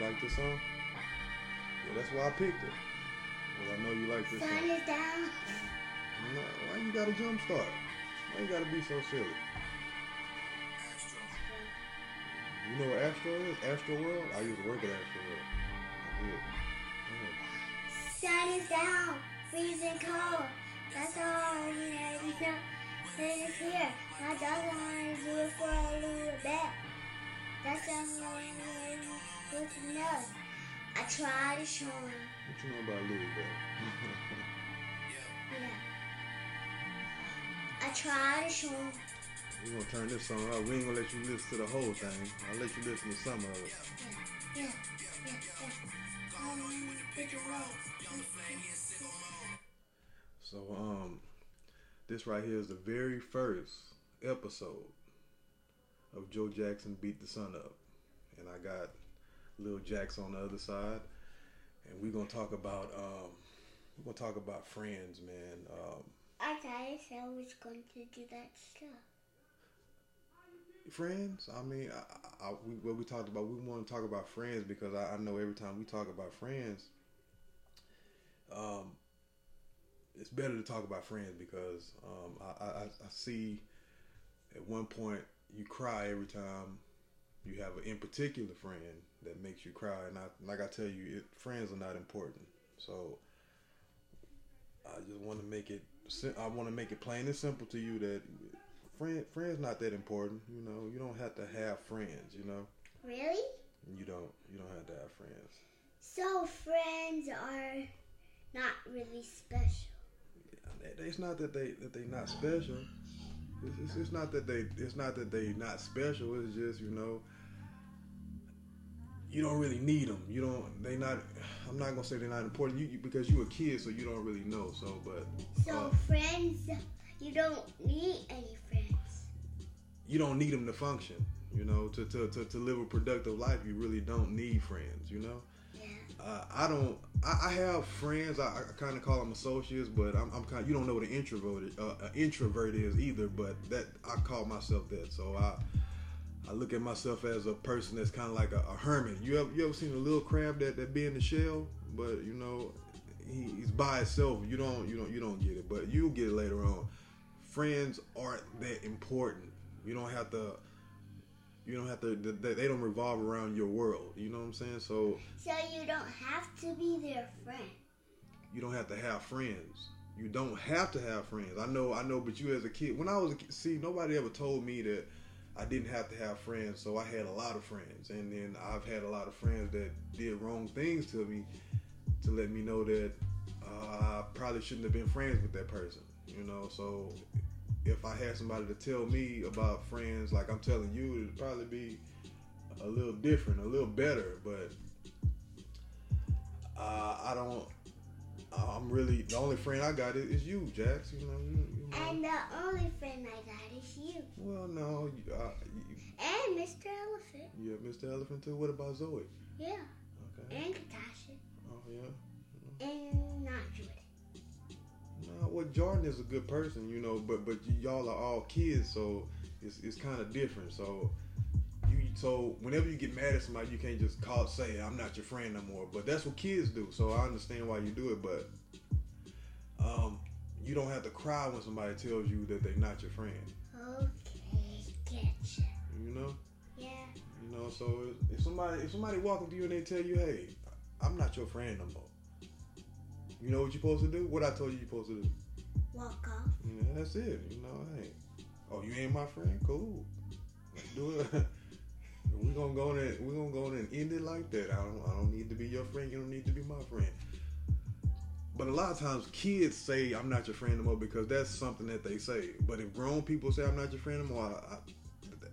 You like this song? Well, that's why I picked it. Because I know you like this song. Is down. Not, why you got to jump start? Why you got to be so silly? Astro. You know what Astro is? Astro World? I used to work at Astro World. I did. Sun is down, freezing cold. That's all I need to know. Sun is here. My dog wants to do it for a little bit. That's all I need to know. I try to show him. What you know about Little Jax? Yeah. I try to show him. We're going to turn this song up. We ain't going to let you listen to the whole thing. I'll let you listen to some of it. Yeah. So, this right here is the very first episode of Joe Jackson Beat the Sun Up. And I got Little Jax on the other side. And we're gonna talk about friends, man. Okay, so we're going to do that stuff. Friends? I mean, we talked about, we want to talk about friends because I know every time we talk about friends, it's better to talk about friends because I see at one point you cry every time you have an in particular friend that makes you cry, and like I tell you, friends are not important. So I just want to make it plain and simple to you that friends not that important. You know, you don't have to have friends. You know. Really? You don't have to have friends. So friends are not really special. It's not that they're not special. It's not that they're not special. It's just, you know, you don't really need them. You don't. They not. I'm not gonna say they're not important. You because you a kid, so you don't really know. So, but friends, you don't need any friends. You don't need them to function. You know, to live a productive life, you really don't need friends. You know. I don't. I have friends. I kind of call them associates, but I'm kind. You don't know what an introvert is either. But that I call myself that. So I look at myself as a person that's kind of like a hermit. You ever seen a little crab that be in the shell? But you know, he's by himself. You don't get it. But you'll get it later on. Friends aren't that important. You don't have to. They don't revolve around your world. You know what I'm saying? So you don't have to be their friend. You don't have to have friends. You don't have to have friends. I know, but you as a kid, when I was a kid, see, nobody ever told me that I didn't have to have friends, so I had a lot of friends. And then I've had a lot of friends that did wrong things to me to let me know that I probably shouldn't have been friends with that person. You know, so if I had somebody to tell me about friends, like I'm telling you, it'd probably be a little different, a little better. But I'm really, the only friend I got is you, Jax. You know, and the only friend I got is you. Well, no. And Mr. Elephant. Yeah, Mr. Elephant too. What about Zoe? Yeah. Okay. And Katasha. Oh, yeah. And not Jordan. No, well, Jordan is a good person, you know, but y'all are all kids, so it's kind of different. So whenever you get mad at somebody, you can't just say I'm not your friend no more. But that's what kids do, so I understand why you do it. But you don't have to cry when somebody tells you that they're not your friend. Okay, gotcha. You know? Yeah. You know, so if somebody walk up to you and they tell you, hey, I'm not your friend no more. You know what you're supposed to do? What I told you you're supposed to do? Walk off. Yeah, that's it. You know, hey, oh, you ain't my friend? Cool. Let's do it. We're gonna go in and end it like that. I don't need to be your friend. You don't need to be my friend. But a lot of times kids say I'm not your friend anymore because that's something that they say. But if grown people say I'm not your friend anymore,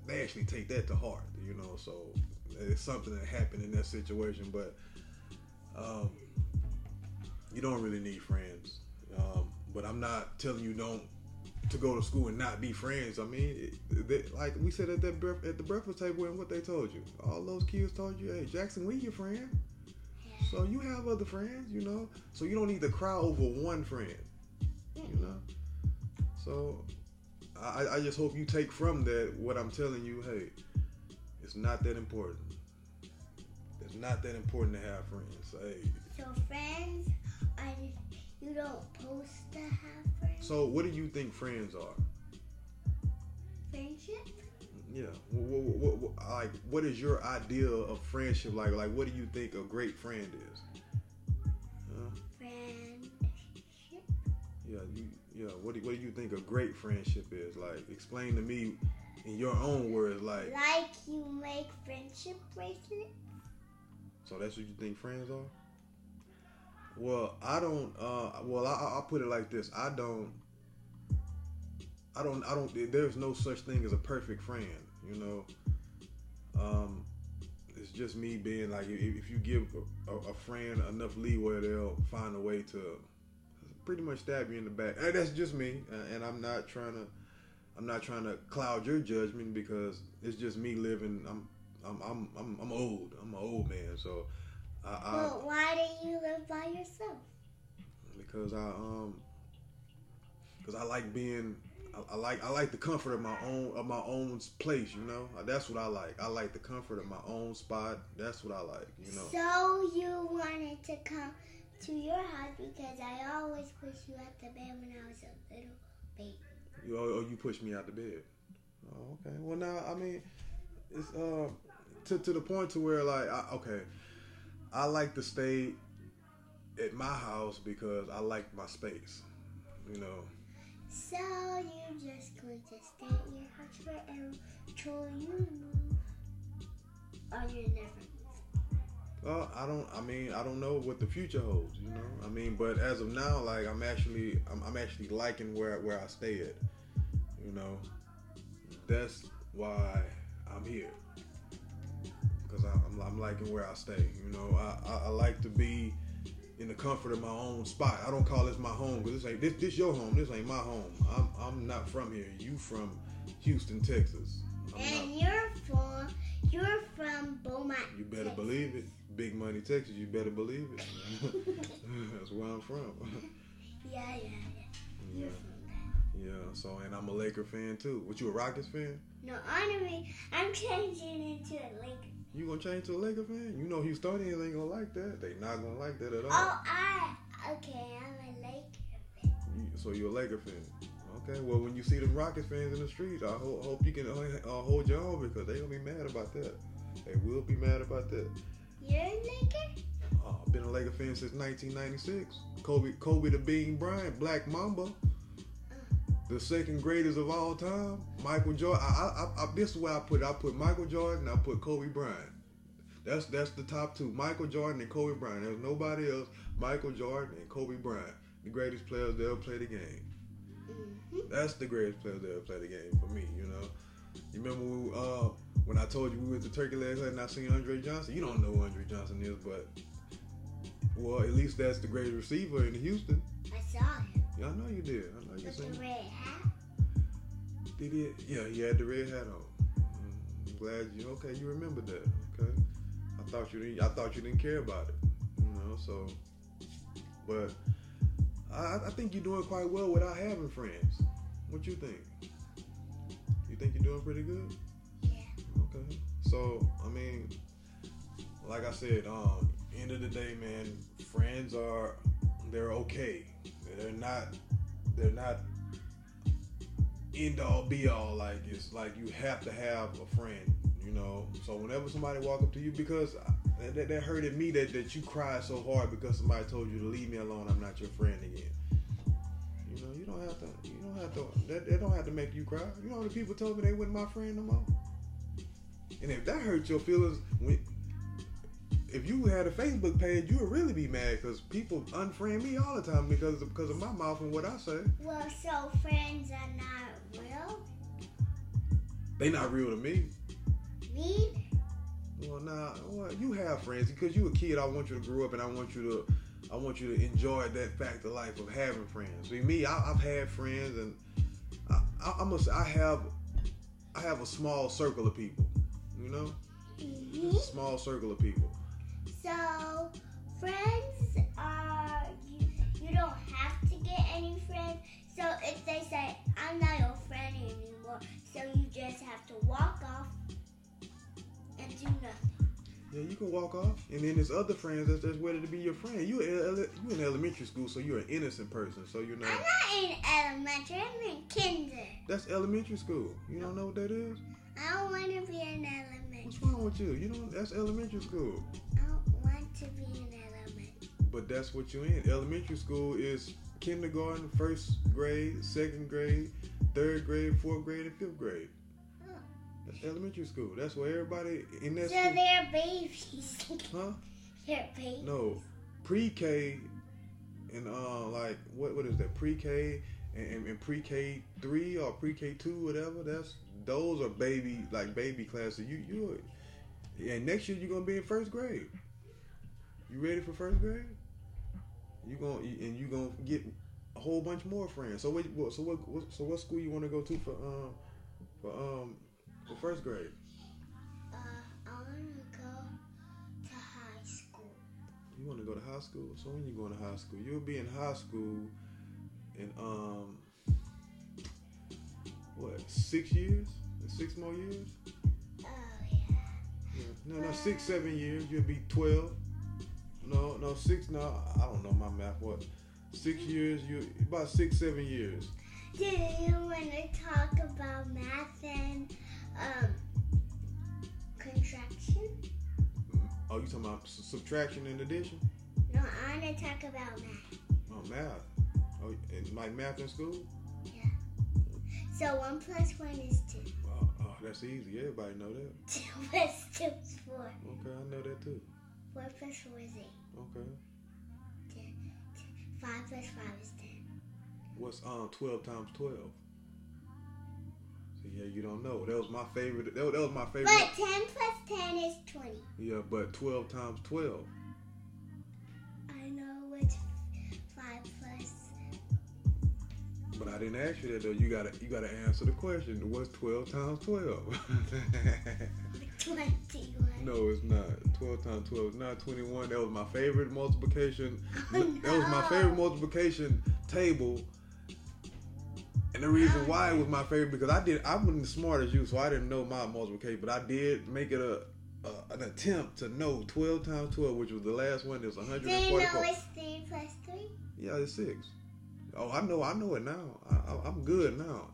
they actually take that to heart. You know, so it's something that happened in that situation. But you don't really need friends, but I'm not telling you to go to school and not be friends. I mean, like we said at the breakfast table, and what they told you, all those kids told you, hey, Jackson, we your friend, so you have other friends, you know, so you don't need to cry over one friend, you know. So I just hope you take from that what I'm telling you, hey, it's not that important. It's not that important to have friends. Hey. So friends are just, you don't supposed to have friends. So what do you think friends are? Friendship. Yeah. What, like, what is your idea of friendship like? Like, what do you think a great friend is? Friendship. Yeah. Yeah. What do you think a great friendship is? Like, explain to me in your own words. Like you make friendship bracelets. So that's what you think friends are? Well, I don't. Well, I'll put it like this. I don't. There's no such thing as a perfect friend. You know. It's just me being like, if you give a friend enough leeway, they'll find a way to pretty much stab you in the back. And that's just me, and I'm not trying to cloud your judgment because it's just me living. I'm old. I'm an old man, so. Well, why didn't you live by yourself? Because I like being. I like the comfort of my own place, you know. That's what I like. I like the comfort of my own spot. That's what I like, you know. So you wanted to come to your house because I always pushed you out the bed when I was a little baby. You pushed me out the bed. Oh, okay. Well, now I mean, it's to the point to where like I like to stay at my house because I like my space, you know. So you're just going to stay at your house forever until you move, or you're never moving? I don't know what the future holds, you know. I mean, but as of now, like I'm actually liking where I stay at, you know. That's why I'm here, because I'm liking where I stay, you know. I like to be in the comfort of my own spot. I don't call this my home because this ain't this your home. This ain't my home. I'm not from here. You from Houston, Texas. You're from Beaumont. You better Texas. Believe it, Big Money, Texas. You better believe it. That's where I'm from. Yeah. You're from that. Yeah. So, and I'm a Laker fan too. What, you a Rockets fan? No, I'm changing into a Laker. You gonna change to a Laker fan? You know Houstonians ain't gonna like that. They not gonna like that at all. I'm a Laker fan. So you're a Laker fan. Okay, well, when you see them Rockets fans in the street, I hope you can hold your own because they gonna be mad about that. They will be mad about that. You're a Laker? I've been a Laker fan since 1996. Kobe the Bean Bryant, Black Mamba. The second greatest of all time, Michael Jordan. This is where I put it. I put Michael Jordan, I put Kobe Bryant. That's the top two, Michael Jordan and Kobe Bryant. There's nobody else, Michael Jordan and Kobe Bryant. The greatest players that ever played the game. Mm-hmm. That's the greatest players that ever played the game for me, you know. You remember when I told you we went to Turkey Leg Hut and I seen Andre Johnson? You don't know who Andre Johnson is, but, well, at least that's the greatest receiver in Houston. I saw him. Yeah, I know you did. I know you with the red hat. Did it? Yeah, he had the red hat on. I'm glad you. Okay, you remembered that. Okay, I thought you didn't care about it. You know, so. But I think you're doing quite well without having friends. What you think? You think you're doing pretty good? Yeah. Okay. So I mean, like I said, end of the day, man, friends are they're okay. They're not end all be all. Like, it's like you have to have a friend, you know. So whenever somebody walk up to you, because that hurted me that you cried so hard because somebody told you to leave me alone, I'm not your friend again. You know, you don't have to. That don't have to make you cry. You know, the people told me they weren't my friend no more. And if that hurt your feelings, if you had a Facebook page, you would really be mad because people unfriend me all the time because of my mouth and what I say. Well, so friends are not real? They not real to me. Me? Well, nah. Well, you have friends because you a kid. I want you to grow up and I want you to enjoy that fact of life of having friends. See, me, I've had friends and I have a small circle of people. You know, mm-hmm. Just a small circle of people. So, friends are, you don't have to get any friends. So, if they say, I'm not your friend anymore, so you just have to walk off and do nothing. Yeah, you can walk off. And then there's other friends that's just ready to be your friend. You in elementary school, so you're an innocent person. So you're not. I'm not in elementary. I'm in kinder. That's elementary school. You don't know what that is? I don't want to be in elementary. What's wrong with you? You don't. That's elementary school. I don't want to be in elementary. But that's what you're in. Elementary school is kindergarten, first grade, second grade, third grade, fourth grade, and fifth grade. That's elementary school. That's where everybody in that school. So they're babies. Huh? They're babies. No, pre-K and like what is that? Pre-K and pre-K 3 or pre-K 2, whatever. Those are baby classes. You and next year you're gonna be in first grade. You ready for first grade? You gonna get a whole bunch more friends. So what school you want to go to for first grade? I want to go to high school. You want to go to high school? So when you going to high school, you'll be in high school in 6 years? 6 more years? Oh yeah. No, 6, 7 years. You'll be 12. No, 6. No, I don't know my math. What? 6 years? You about 6, 7 years. Do you want to talk about math and contraction? Oh, you talking about subtraction and addition? No, I want to talk about math. Oh, math. Oh, and like math in school? Yeah. So 1 plus 1 is 2. Oh, that's easy. Everybody know that. 2 plus 2 is 4. Okay, I know that too. 4 plus 4 is 8. Okay. 5 plus 5 is 10. What's 12 times 12? So yeah, you don't know. That was my favorite. That was my favorite. But 10 plus 10 is 20. Yeah, but 12 times 12. I know what's 5 plus. But I didn't ask you that though. You gotta answer the question. What's 12 times 12? 21. No, it's not. 12 times 12 is not 21. That was my favorite multiplication. Oh, no. That was my favorite multiplication table. And the reason why it was my favorite because I wasn't as smart as you, so I didn't know my multiplication, but I did make it an attempt to know 12 times 12, which was the last one. It was 144. Do you know it's 3 plus 3? Yeah, it's 6. Oh, I know it now. I'm good now.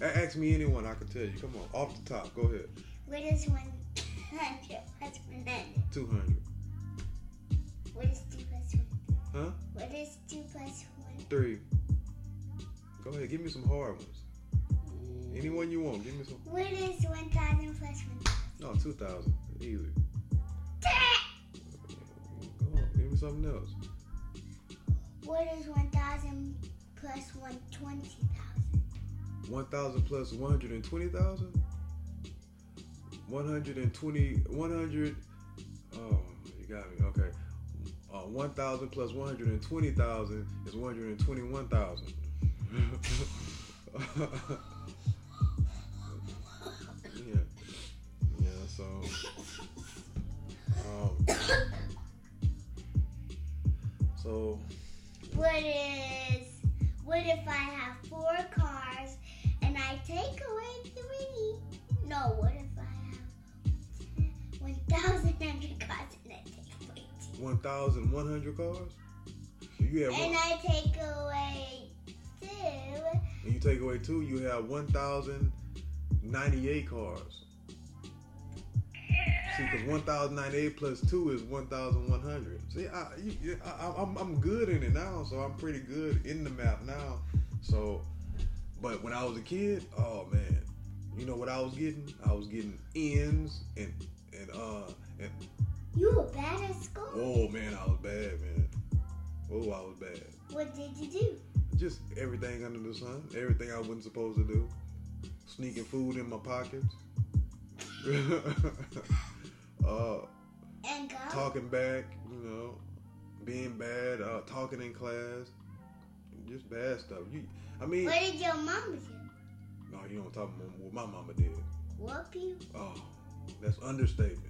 Ask me anyone, I can tell you. Come on, off the top, go ahead. What is 100 plus 100? 200. What is 2 plus 1? Huh? What is 2 plus 1? 3. Go ahead, give me some hard ones. Anyone you want, give me some. What is 1,000 plus 1,000? No, 2,000. Easy. Go on, give me something else. What is 1,000 plus 120,000? 1,000 plus 120,000? 120, 100, oh, you got me, okay. 1,000 plus 120,000 is 121,000. Yeah. Yeah, so. So. What if I have 4 cars and I take away 3? No, what if 1,100 cars and I take away 2. 1,100 cars? So you have and I take away 2. And you take away 2, you have 1,098 cars. See, because 1,098 plus 2 is 1,100. See, I'm good in it now, so I'm pretty good in the math now. So, but when I was a kid, oh man, you know what I was getting? I was getting ends and you were bad at school. Oh man, I was bad, man. Oh, I was bad. What did you do? Just everything under the sun. Everything I wasn't supposed to do. Sneaking food in my pockets. Talking back, you know, being bad, talking in class, just bad stuff. What did your mama do? No, you don't talk about what my mama did. Whoop you? Oh. That's understatement.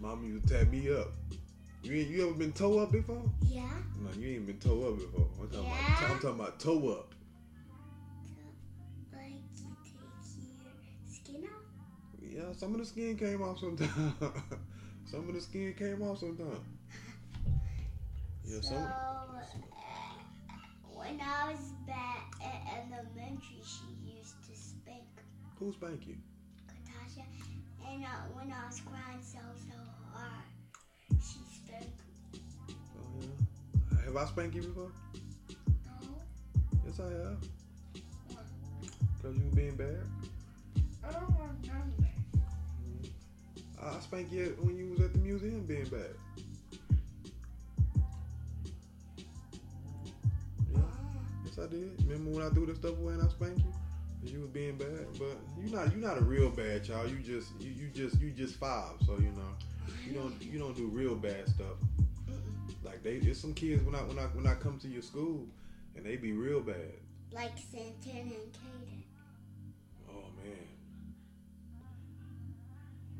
Mama used to tap me up. You ever been toe up before? Yeah. No, you ain't been toe up before. I'm talking about toe up. Like you take your skin off? Yeah, some of the skin came off sometimes. Some of the skin came off sometimes. Yeah, when I was back at elementary, she used to spank. Who spanked you? Katasha. And when I was crying so hard, she spanked me. Oh, yeah. Have I spanked you before? No. Yes, I have. What? Because you were being bad? I don't remember. I spanked you when you was at the museum being bad. I did. Remember when I threw the stuff away and I spanked you? Cause you was being bad. But you're not a real bad child. You just five. So you know, you don't do real bad stuff. Like there's some kids when I come to your school and they be real bad. Like Santana and Kaden. Oh man.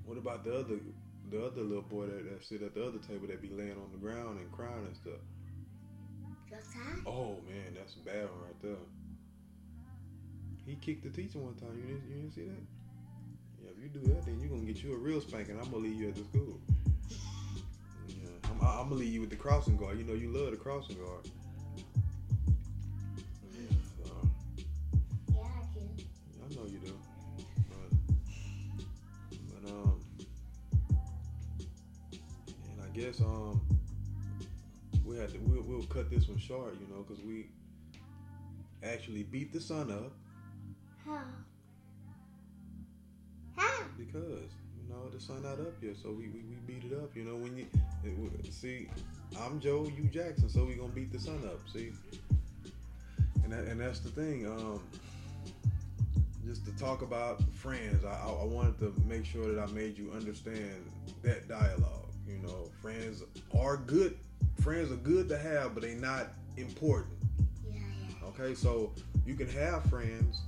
What about the other little boy that sit at the other table that be laying on the ground and crying and stuff? Oh man, that's a bad one right there. He kicked the teacher one time. You didn't see that? Yeah, if you do that, then you're gonna get you a real spanking. I'm gonna leave you at the school. Yeah, I'm gonna leave you with the crossing guard. You know you love the crossing guard. Yeah, so. Yeah, I do. I know you do. But I guess We'll cut this one short, you know, because we actually beat the sun up. How? Because, you know, the sun not up here, so we beat it up, you know. When see, I'm Joe, you Jackson, so we gonna beat the sun up, see. And that's the thing. Just to talk about friends, I wanted to make sure that I made you understand that dialogue. You know, friends are good. Friends are good to have, but they not important. Yeah. Okay, so you can have friends,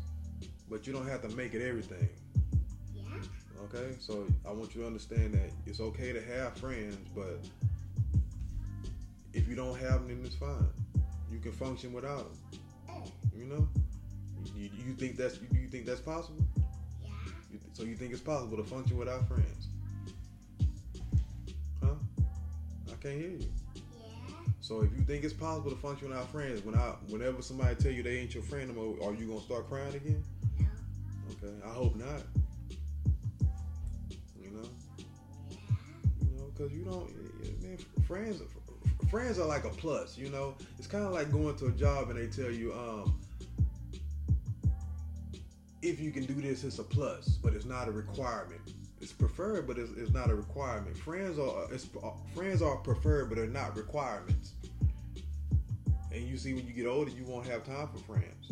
but you don't have to make it everything. Yeah. Okay, so I want you to understand that it's okay to have friends, but if you don't have them, it's fine. You can function without them. Oh. You know, you think that's possible? Yeah. So you think it's possible to function without friends? Huh? I can't hear you. So if you think it's possible to function with our friends, whenever somebody tell you they ain't your friend anymore, are you gonna start crying again? No. Okay, I hope not. You know. Yeah. You know, cause you don't. Man, friends are like a plus. You know, it's kind of like going to a job and they tell you, if you can do this, it's a plus, but it's not a requirement. It's preferred, but it's not a requirement. Friends are preferred, but they're not requirements. And you see, when you get older, you won't have time for friends.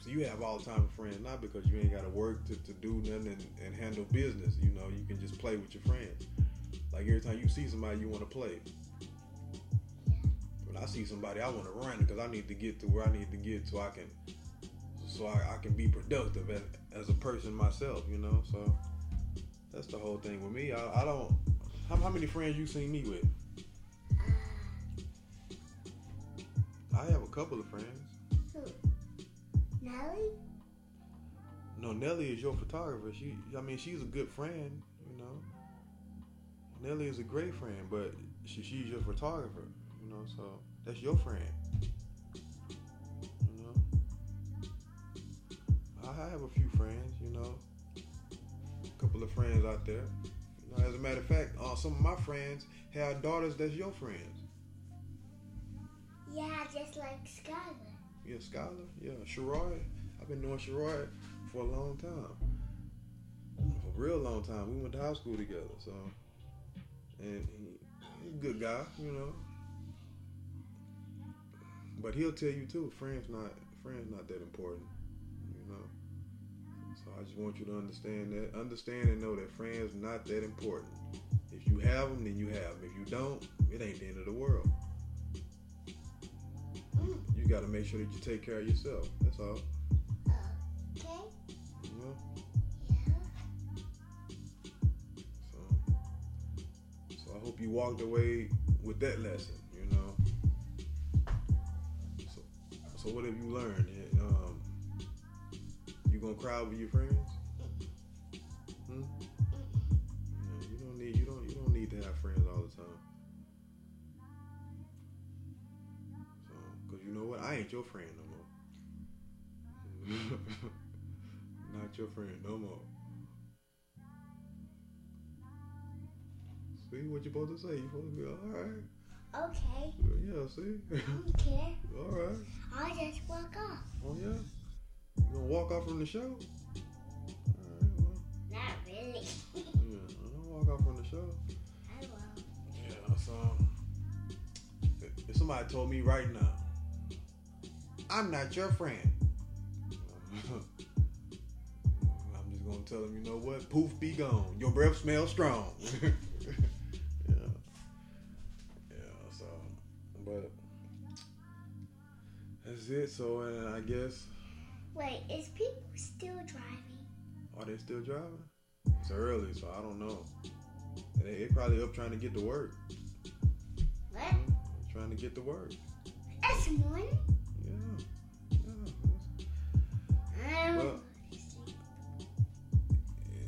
So you have all the time for friends, not because you ain't got to work to do nothing and handle business. You know, you can just play with your friends. Like every time you see somebody, you want to play. When I see somebody, I want to run because I need to get to where I need to get so I can, be productive as a person myself. You know, so. That's the whole thing with me. I don't. How many friends you seen me with? I have a couple of friends. Who? Nelly? No, Nelly is your photographer. She's a good friend. You know, Nelly is a great friend, but she's your photographer. You know, so that's your friend. You know, I have a few friends. You know. Couple of friends out there. You know, as a matter of fact, some of my friends have daughters that's your friends. Yeah, just like Skylar. Yeah, Skylar. Yeah, Sherrod. I've been knowing Sherrod for a long time. For a real long time. We went to high school together, so. And he's a good guy, you know. But he'll tell you too, friends not that important, you know. So I just want you to understand that. Understand and know that friends not that important. If you have them, then you have them. If you don't, it ain't the end of the world. You got to make sure that you take care of yourself. That's all. Okay. You know? Yeah. So I hope you walked away with that lesson, you know. So what have you learned? You gonna cry over your friends? ain't your friend no more. Not your friend no more. See what you supposed to say? You supposed to be alright. Okay. Yeah, see? I don't care. Alright. I'll just walk off. Oh, yeah? You gonna walk off from the show? Alright, well. Not really. Yeah, I don't walk off from the show. I will. Yeah, so. If somebody told me right now, I'm not your friend. I'm just gonna tell them, you know what? Poof, be gone. Your breath smells strong. But that's it. So I guess. Wait, is people still driving? Are they still driving? It's early, so I don't know. They probably up trying to get to work. What? They're trying to get to work. This morning? Yeah. Well, yeah,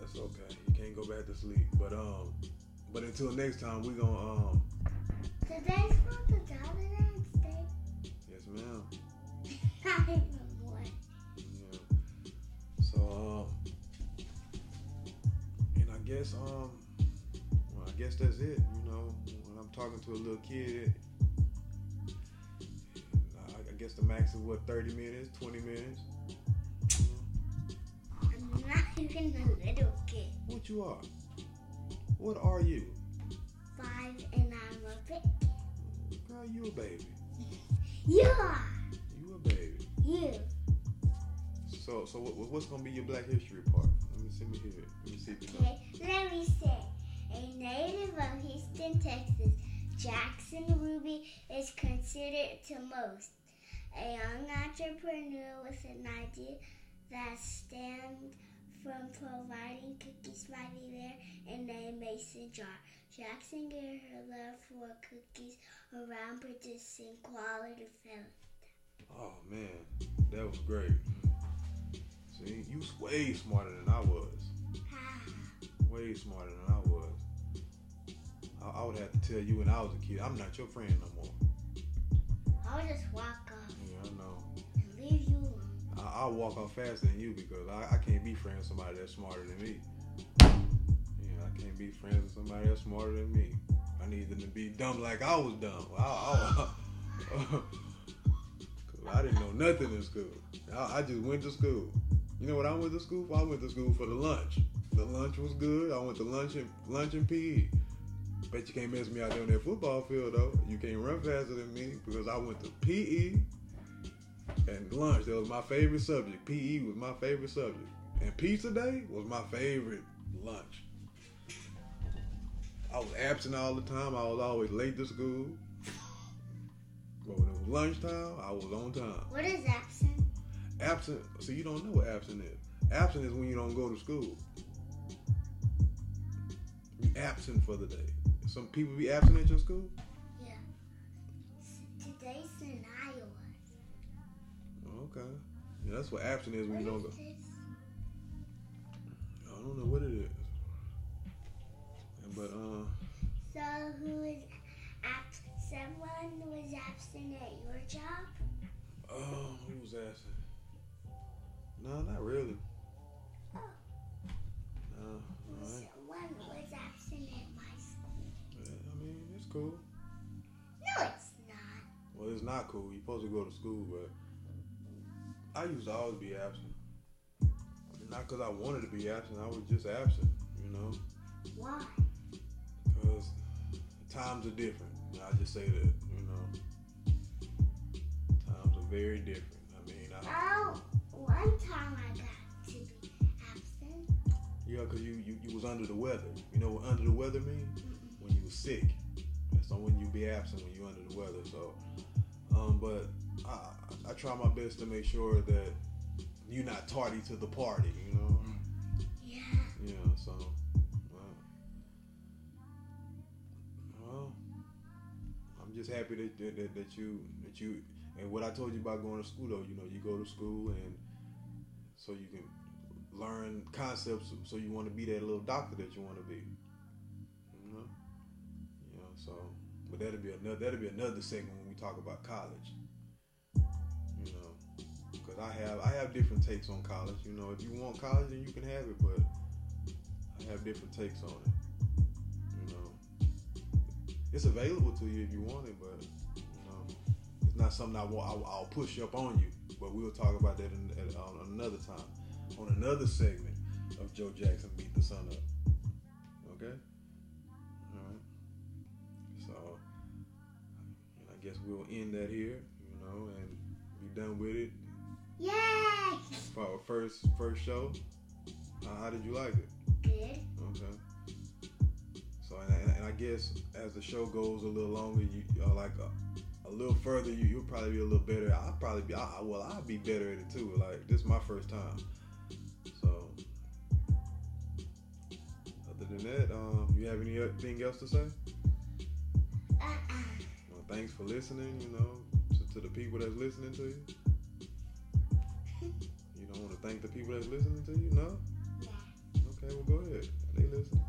that's okay. You can't go back to sleep. But until next time, we gonna Did I supposed to drive it on today? Yes, ma'am. I don't know what. Yeah. So, and I guess, well, I guess that's it. You know, when I'm talking to a little kid, I guess the max is what, 30 minutes, 20 minutes? I'm not even a little kid. What you are? What are you? 5 and I'm a big kid. Girl, you a baby. Yeah. You a baby. You. So what's gonna be your Black History part? Let me see if you know. Okay, let me say. A native of Houston, Texas, Jaxyn Ruby is considered to most a young entrepreneur with an idea that stands from providing cookies by the bear in a mason jar. Jackson gave her love for cookies around producing quality film. Oh, man. That was great. See, you was way smarter than I was. Way smarter than I was. I would have to tell you when I was a kid, I'm not your friend no more. I'll just walk off. Yeah, I know. And leave you alone. I'll walk off faster than you because I can't be friends with somebody that's smarter than me. I can't be friends with somebody that's smarter than me. I need them to be dumb like I was dumb. I didn't know nothing in school. I just went to school. You know what I went to school for? I went to school for the lunch. The lunch was good. I went to lunch and PE. Bet you can't mess me out there on that football field, though. You can't run faster than me because I went to PE and lunch. That was my favorite subject. PE was my favorite subject. And pizza day was my favorite lunch. I was absent all the time. I was always late to school. But when it was lunchtime, I was on time. What is absent? Absent. So you don't know what absent is. Absent is when you don't go to school. You're absent for the day. Some people be absent at your school? Yeah. Today's in Iowa. Okay. Yeah, that's what absent is when you don't go. I don't know what it is. But so who is absent? Someone was absent at your job? Who was absent? No, not really. Oh. No. Someone was absent at my school. Yeah, I mean, it's cool. No, it's not. Well, it's not cool. You're supposed to go to school, but I used to always be absent. Not because I wanted to be absent. I was just absent, you know. Why? Because times are different. I just say that, you know. Times are very different. I mean, one time I got to be absent. Yeah, because you was under the weather. You know what under the weather means? Mm-hmm. When you were sick. That's not when you be absent, when you under the weather. So, but I try my best to make sure that you're not tardy to the party, you know? Yeah. Yeah, so... just happy that you and what I told you about going to school though, you know, you go to school and so you can learn concepts so you want to be that little doctor that you want to be, you know. Yeah, so but that'll be another segment when we talk about college. But I have different takes on college. You know, if you want college, then you can have it. But I have different takes on it. You know, it's available to you if you want it, but you know, it's not something I'll push up on you. But we'll talk about that on another time, on another segment of Joe Jackson Beat the Sun Up. Okay. Guess we'll end that here, you know, and be done with it. Yes. For our first show, how did you like it? Good. Okay. So and I guess as the show goes a little longer, you like a little further, you'll probably be a little better. I'll be better at it too. Like this is my first time. So other than that, you have anything else to say? Thanks for listening, you know, to the people that's listening to you. You don't want to thank the people that's listening to you, no? Yeah. Okay, well, go ahead. They listen.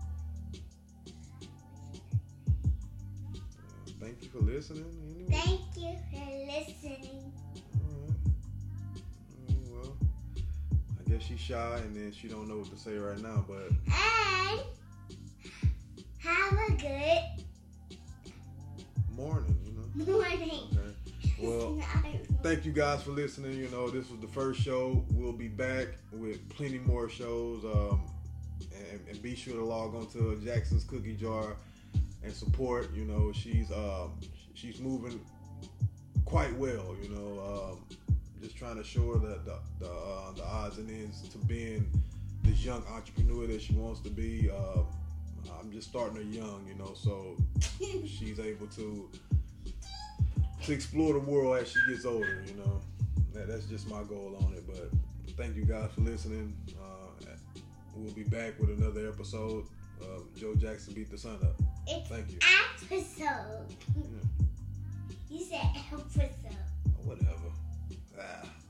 Thank you for listening. Anyway. Thank you for listening. All right. Well, I guess she's shy and then she don't know what to say right now, but... And have a good... morning. Morning. Okay. Well, thank you guys for listening. You know, this was the first show. We'll be back with plenty more shows. And be sure to log on to Jackson's Cookie Jar and support. You know, she's moving quite well. You know, just trying to show her the odds and ends to being this young entrepreneur that she wants to be. I'm just starting her young. You know, so she's able to explore the world as she gets older, you know. That's just my goal on it. But thank you guys for listening. We'll be back with another episode of Joe Jackson Beat the Sun Up. It's thank you. Episode. Yeah. You said episode. Whatever. Ah.